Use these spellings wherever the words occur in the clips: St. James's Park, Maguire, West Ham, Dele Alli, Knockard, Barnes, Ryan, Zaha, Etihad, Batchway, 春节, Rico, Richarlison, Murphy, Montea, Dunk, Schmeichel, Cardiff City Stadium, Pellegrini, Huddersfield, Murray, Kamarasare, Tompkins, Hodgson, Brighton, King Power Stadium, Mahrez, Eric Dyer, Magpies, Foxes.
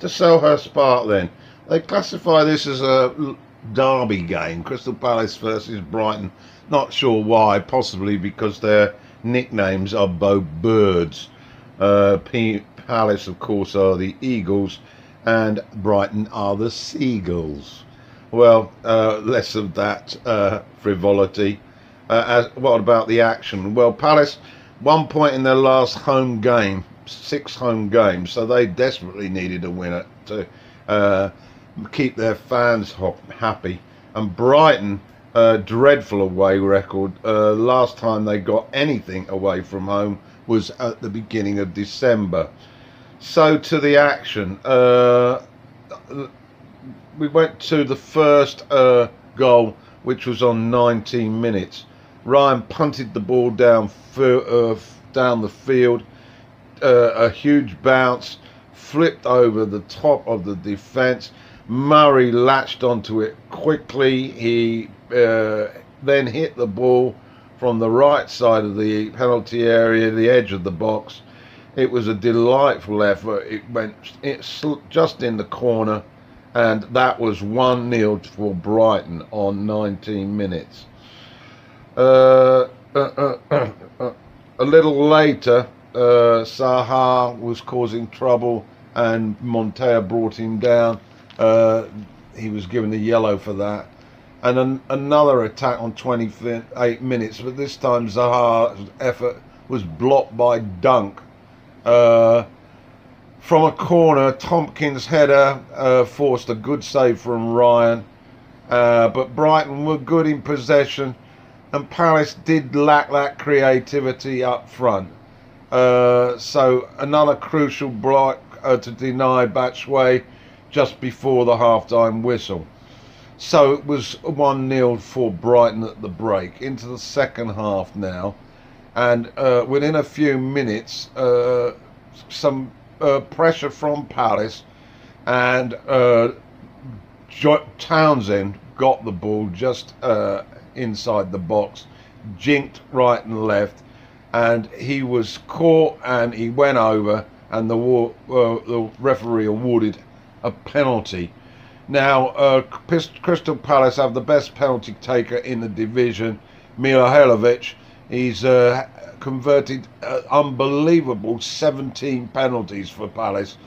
to sell her spark then. They classify this as a derby game, Crystal Palace versus Brighton. Not sure why, possibly because their nicknames are both birds. Palace, of course, are the Eagles, and Brighton are the Seagulls. Well, less of that frivolity. What about the action? Well, Palace, 1 point in their last home game, 6 home games, so they desperately needed a winner to keep their fans happy. And Brighton, dreadful away record. Last time they got anything away from home was at the beginning of December. So to the action. We went to the first goal, which was on 19 minutes. Ryan punted the ball down the field, a huge bounce, flipped over the top of the defence. Murray latched onto it quickly. He then hit the ball from the right side of the penalty area, the edge of the box. It was a delightful effort. It went just in the corner, and that was 1-0 for Brighton on 19 minutes. A little later, Zaha was causing trouble, and Montea brought him down. He was given a yellow for that. And another attack on 28 minutes, but this time Zaha's effort was blocked by Dunk. From a corner, Tompkins' header forced a good save from Ryan. But Brighton were good in possession, and Palace did lack that creativity up front. So another crucial block to deny Batchway just before the half-time whistle. So it was 1-0 for Brighton at the break. Into the second half now, and within a few minutes, some pressure from Palace, and Townsend got the ball just inside the box, jinked right and left, and he was caught, and he went over, and the referee awarded a penalty. Now, Crystal Palace have the best penalty taker in the division, Milivojević. He's converted unbelievable 17 penalties for Palace,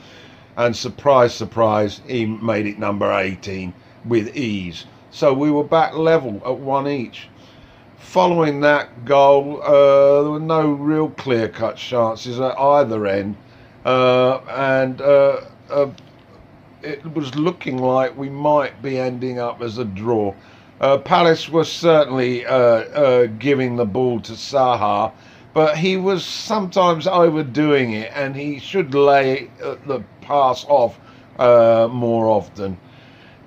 and surprise, surprise, he made it number 18 with ease. So we were back level at one each. Following that goal, there were no real clear-cut chances at either end, and it was looking like we might be ending up as a draw. Palace was certainly giving the ball to Zaha, but he was sometimes overdoing it, and he should lay the pass off more often.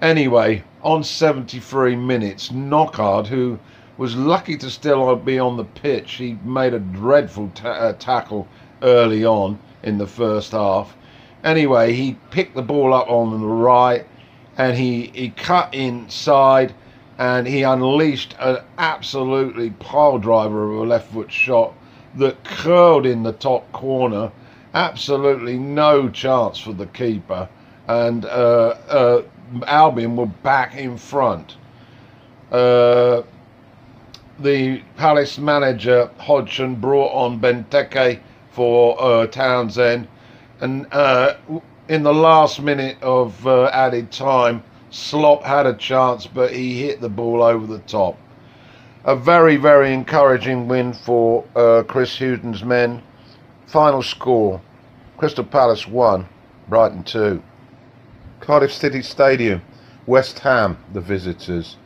Anyway, on 73 minutes, Knockard, who was lucky to still be on the pitch, he made a dreadful tackle early on in the first half. Anyway, he picked the ball up on the right, and he cut inside, and he unleashed an absolutely pile driver of a left foot shot that curled in the top corner. Absolutely no chance for the keeper, and Albion were back in front. The Palace manager, Hodgson, brought on Benteke for Townsend, and in the last minute of added time, Slop had a chance, but he hit the ball over the top. A very, very encouraging win for Chris Hughton's men. Final score, Crystal Palace 1, Brighton 2. Cardiff City Stadium, West Ham, the visitors.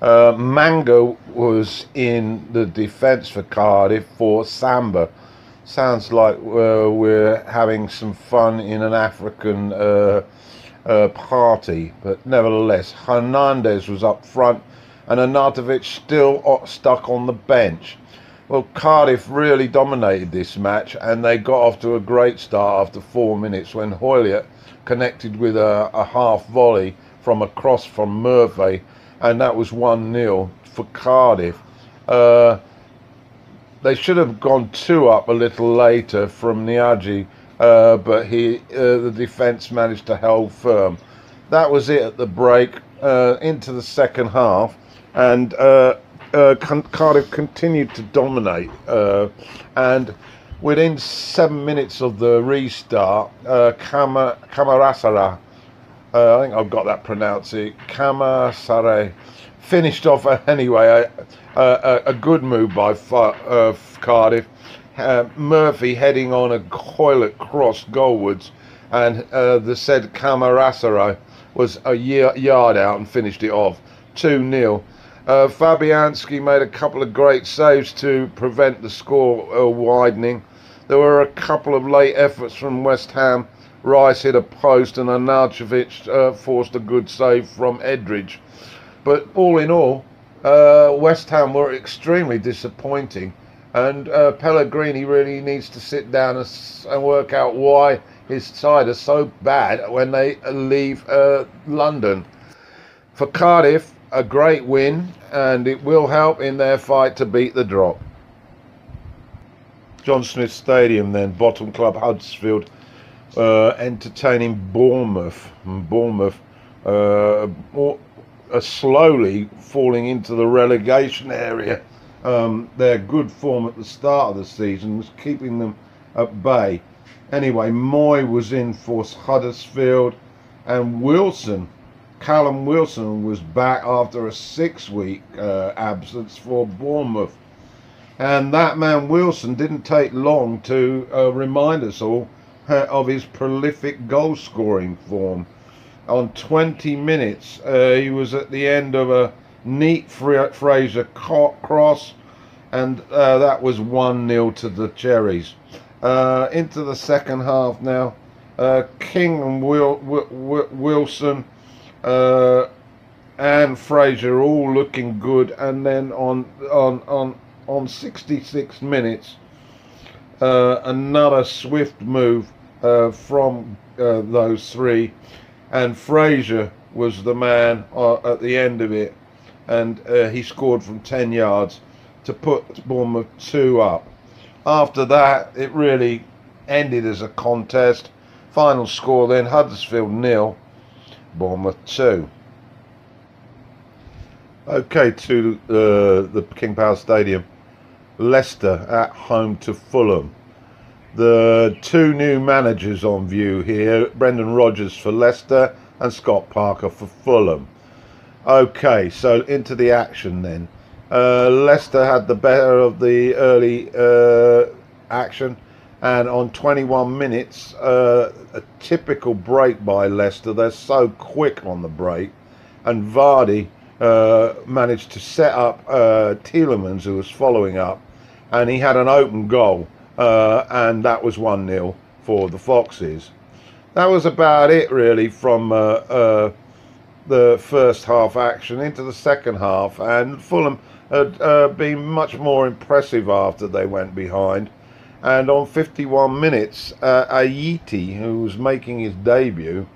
Mango was in the defence for Cardiff for Samba. Sounds like we're having some fun in an African party, but nevertheless, Hernandez was up front, and Arnautovic still stuck on the bench. Well, Cardiff really dominated this match, and they got off to a great start after 4 minutes when Hoylet connected with a half volley from a cross from Murphy, and that was 1-0 for Cardiff. They should have gone 2 up a little later from Niaji, but the defence managed to hold firm. That was it at the break, into the second half, and Cardiff continued to dominate, and within 7 minutes of the restart, Kamarasare, I think I've got that pronounced, Kamarasare, finished off anyway. A good move by Cardiff. Murphy heading on a coiled cross goalwards, and the said Kamarasare was a yard out and finished it off 2-0. Fabianski made a couple of great saves to prevent the score widening. There were a couple of late efforts from West Ham. Rice hit a post and Arnautovic forced a good save from Edridge. But all in all, West Ham were extremely disappointing, and Pellegrini really needs to sit down and work out why his side are so bad when they leave London. For Cardiff, a great win, and it will help in their fight to beat the drop. John Smith Stadium then, bottom club Huddersfield entertaining Bournemouth. Bournemouth are slowly falling into the relegation area. Their good form at the start of the season was keeping them at bay. Anyway, Moy was in for Huddersfield, and Wilson, Callum Wilson, was back after a 6-week absence for Bournemouth, and that man Wilson didn't take long to remind us all of his prolific goal scoring form. On 20 minutes he was at the end of a neat Fraser cross, and that was 1-0 to the Cherries. Into the second half now, King and Wilson and Fraser all looking good, and then on 66 minutes another swift move from those three, and Fraser was the man at the end of it, and he scored from 10 yards to put Bournemouth 2 up. After that, it really ended as a contest. Final score then, Huddersfield 0, Bournemouth 2. Okay, to the King Power Stadium, Leicester at home to Fulham. The two new managers on view here, Brendan Rodgers for Leicester and Scott Parker for Fulham. Okay, so into the action then. Leicester had the better of the early action, and on 21 minutes, a typical break by Leicester. They're so quick on the break, and Vardy managed to set up Tielemans, who was following up, and he had an open goal, and that was 1-0 for the Foxes. That was about it really from the first half action. Into the second half, and Fulham had been much more impressive after they went behind, and on 51 minutes Ayiti, who was making his debut,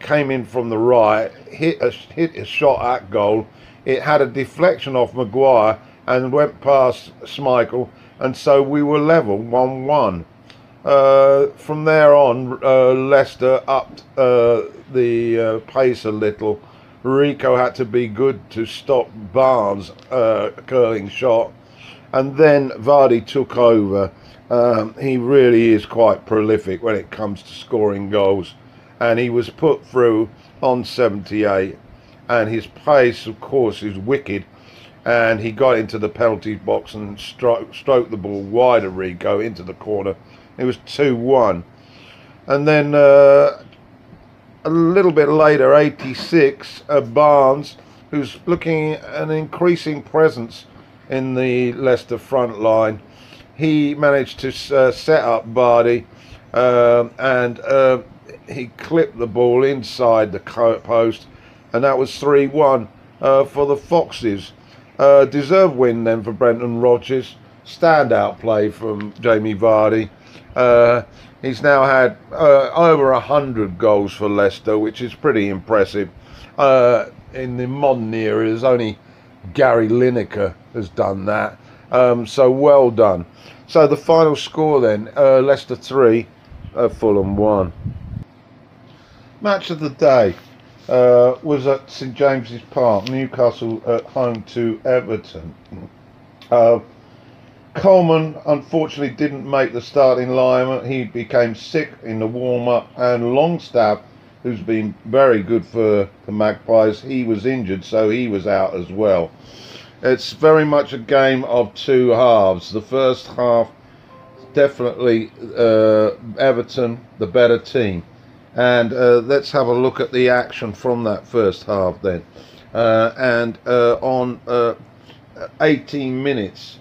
came in from the right, hit a shot at goal. It had a deflection off Maguire and went past Schmeichel, and so we were level 1-1. From there on, Leicester upped the pace a little. Rico had to be good to stop Barnes' curling shot, and then Vardy took over. He really is quite prolific when it comes to scoring goals, and he was put through on 78, and his pace of course is wicked, and he got into the penalty box and stroked the ball wide of Rico into the corner. It was 2-1, and then a little bit later, 86, Barnes, who's looking an increasing presence in the Leicester front line, he managed to set up Vardy, and he clipped the ball inside the post, and that was 3-1 for the Foxes. Deserved win then for Brendan Rodgers. Standout play from Jamie Vardy. He's now had over 100 goals for Leicester, which is pretty impressive. In the modern era, there's only Gary Lineker has done that. So well done. So the final score then, Leicester 3, Fulham 1. Match of the day was at St James's Park, Newcastle at home to Everton. Coleman unfortunately didn't make the starting lineup. He became sick in the warm-up, and Longstaff, who's been very good for the Magpies, he was injured, so he was out as well. It's very much a game of two halves. The first half, definitely Everton, the better team. And let's have a look at the action from that first half then. On 18 minutes,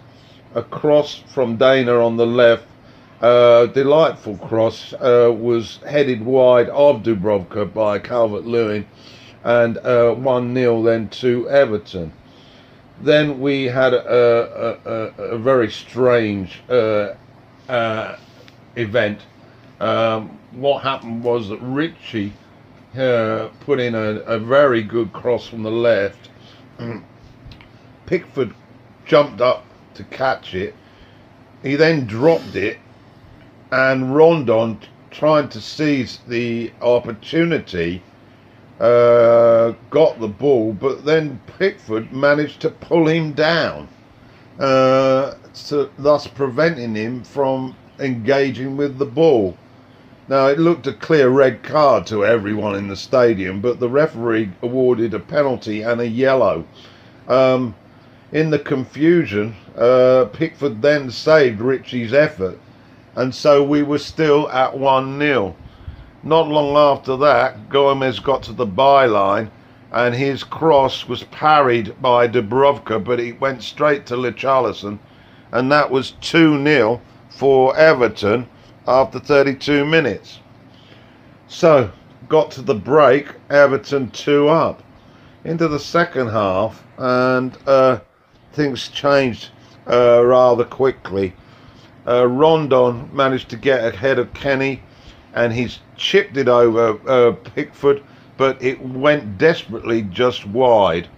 a cross from Dana on the left, delightful cross, was headed wide of Dubrovka by Calvert-Lewin, and 1-0 then to Everton. Then we had a very strange event. What happened was that Ritchie put in a very good cross from the left. Pickford jumped up to catch it. He then dropped it, and Rondon, trying to seize the opportunity, got the ball, but then Pickford managed to pull him down, so thus preventing him from engaging with the ball. Now, it looked a clear red card to everyone in the stadium, but the referee awarded a penalty and a yellow. In the confusion, Pickford then saved Ritchie's effort, and so we were still at 1-0. Not long after that, Gomez got to the byline, and his cross was parried by Dubrovka, but it went straight to Richarlison, and that was 2-0 for Everton after 32 minutes. So, got to the break, Everton 2 up. Into the second half, and things changed rather quickly. Rondon managed to get ahead of Kenny, and he's chipped it over Pickford, but it went desperately just wide.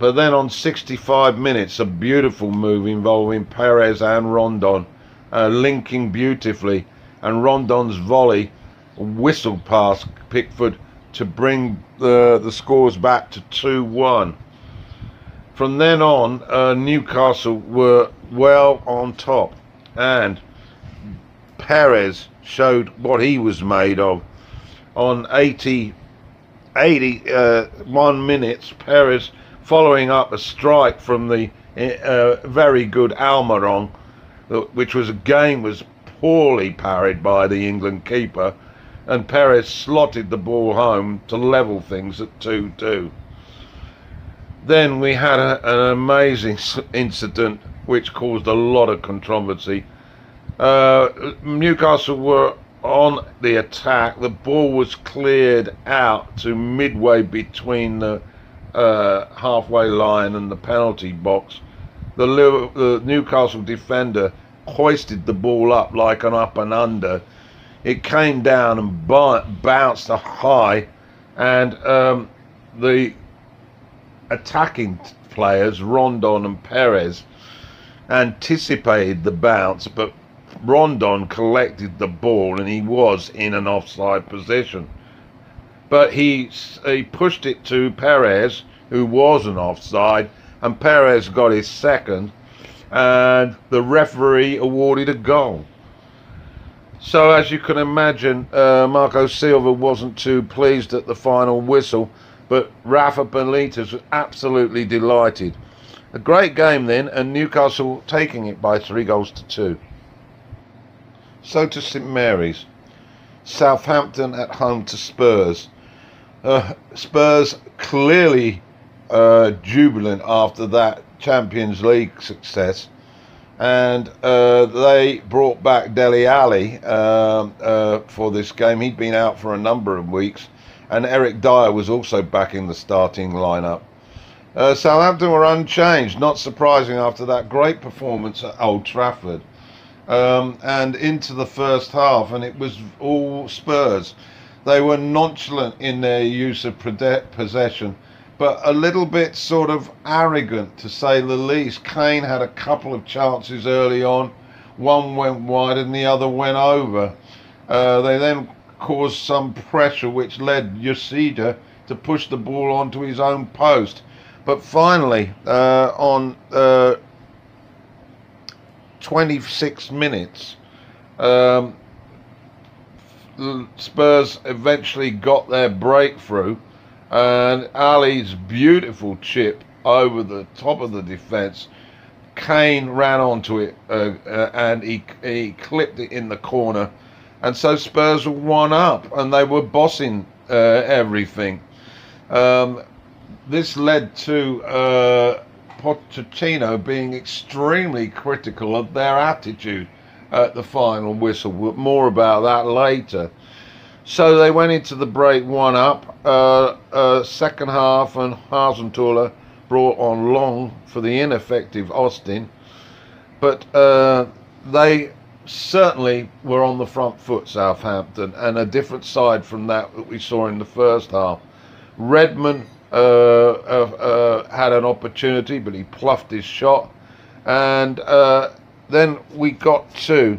But then on 65 minutes, a beautiful move involving Perez and Rondon, linking beautifully, and Rondon's volley whistled past Pickford to bring the scores back to 2-1. From then on, Newcastle were well on top, and Perez showed what he was made of. On 81 minutes, Perez, following up a strike from the very good Almiron, which was again was poorly parried by the England keeper, and Perez slotted the ball home to level things at 2-2. Then we had an amazing incident which caused a lot of controversy. Newcastle were on the attack. The ball was cleared out to midway between the halfway line and the penalty box. The Newcastle defender hoisted the ball up like an up and under. It came down and bounced high, and the attacking players, Rondon and Perez, anticipated the bounce, but Rondon collected the ball and he was in an offside position. But he pushed it to Perez, who was an offside, and Perez got his second, and the referee awarded a goal. So, as you can imagine, Marco Silva wasn't too pleased at the final whistle, but Rafa Benitez was absolutely delighted. A great game then, and Newcastle taking it by 3-2. So to St Mary's. Southampton at home to Spurs. Spurs clearly jubilant after that Champions League success, and they brought back Dele Alli for this game. He'd been out for a number of weeks, and Eric Dyer was also back in the starting lineup. Southampton were unchanged, not surprising after that great performance at Old Trafford. And into the first half, and it was all Spurs. They were nonchalant in their use of possession, but a little bit sort of arrogant, to say the least. Kane had a couple of chances early on. One went wide and the other went over. They then caused some pressure which led Yosida to push the ball onto his own post. But finally, on 26 minutes, Spurs eventually got their breakthrough, and Ali's beautiful chip over the top of the defence. Kane ran onto it and he clipped it in the corner, and so Spurs were one up and they were bossing everything. This led to Pochettino being extremely critical of their attitude at the final whistle. More about that later. So they went into the break one up, second half, and Hasenthal brought on Long for the ineffective Austin, but they certainly were on the front foot, Southampton, and a different side from that we saw in the first half. Redmond had an opportunity, but he pluffed his shot, and then we got to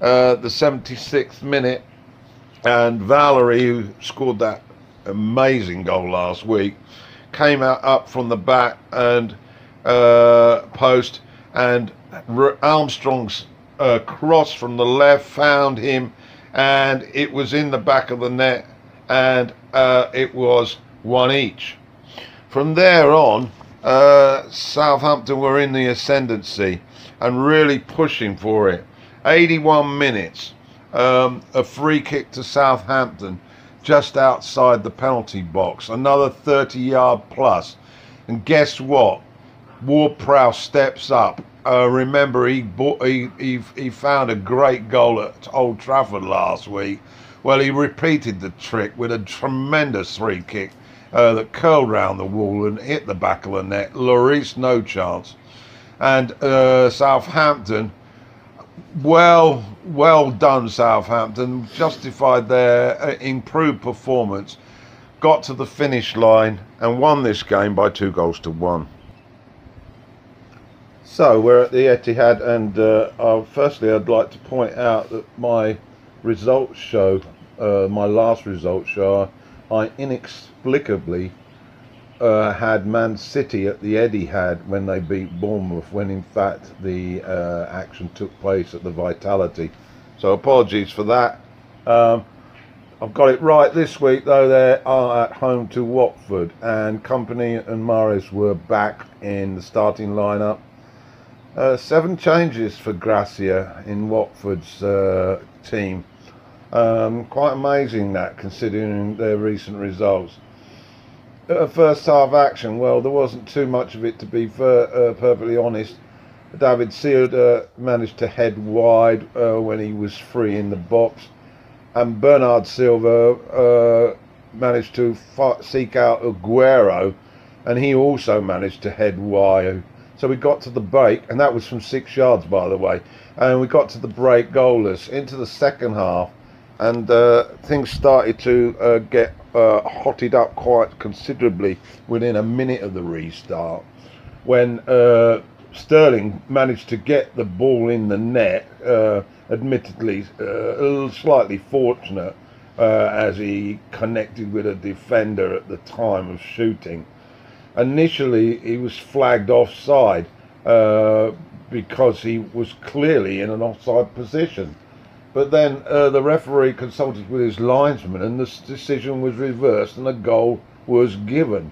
the 76th minute, and Valerie, who scored that amazing goal last week, came out up from the back and post, and Armstrong's cross from the left found him, and it was in the back of the net, and it was one each. From there on, Southampton were in the ascendancy and really pushing for it. 81 minutes, a free kick to Southampton just outside the penalty box, another 30-yard plus, and guess what? Ward-Prowse steps up. Remember, he found a great goal at Old Trafford last week. Well, he repeated the trick with a tremendous free kick that curled round the wall and hit the back of the net. Lloris, no chance, and Southampton. Well done, Southampton. Justified their improved performance, got to the finish line and won this game by 2-1. So we're at the Etihad, and firstly I'd like to point out that my results show, my last results show, I inexplicably had Man City at the Etihad when they beat Bournemouth, when in fact the action took place at the Vitality. So apologies for that. I've got it right this week though. They are at home to Watford, and Company and Mahrez were back in the starting lineup. 7 changes for Gracia in Watford's team. Quite amazing that, considering their recent results. First half action, well, there wasn't too much of it, to be perfectly honest. David Silva managed to head wide when he was free in the box, and Bernard Silva managed to seek out Aguero, and he also managed to head wide. So we got to the break, and that was from 6 yards, by the way, and we got to the break goalless into the second half, and things started to get hotted up quite considerably within a minute of the restart, when Sterling managed to get the ball in the net, admittedly slightly fortunate as he connected with a defender at the time of shooting. Initially he was flagged offside because he was clearly in an offside position. But then the referee consulted with his linesman, and this decision was reversed and a goal was given.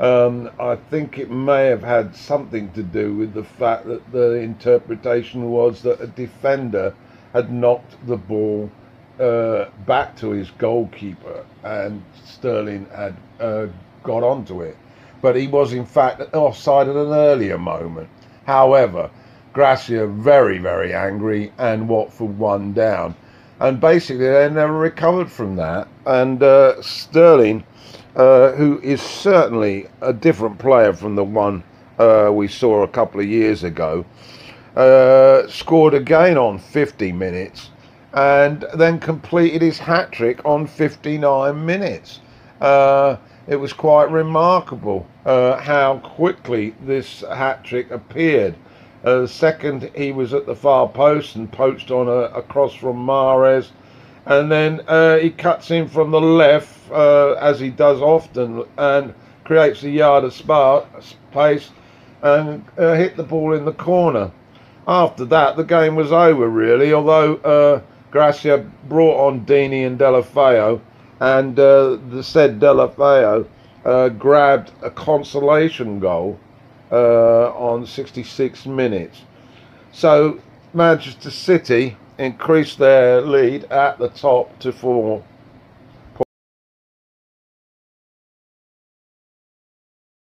I think it may have had something to do with the fact that the interpretation was that a defender had knocked the ball back to his goalkeeper and Sterling had got onto it. But he was in fact offside at an earlier moment. However, Gracia very, very angry, and Watford one down, and basically they never recovered from that. And Sterling, who is certainly a different player from the one we saw a couple of years ago, scored again on 50 minutes and then completed his hat-trick on 59 minutes. It was quite remarkable how quickly this hat-trick appeared. Second, he was at the far post and poached on a cross from Mahrez, and then he cuts in from the left, as he does often, and creates a yard of space and hit the ball in the corner. After that, the game was over, really, although Gracia brought on Deeney and Deulofeu, and the said Deulofeu grabbed a consolation goal on 66 minutes. So Manchester City increased their lead at the top to 4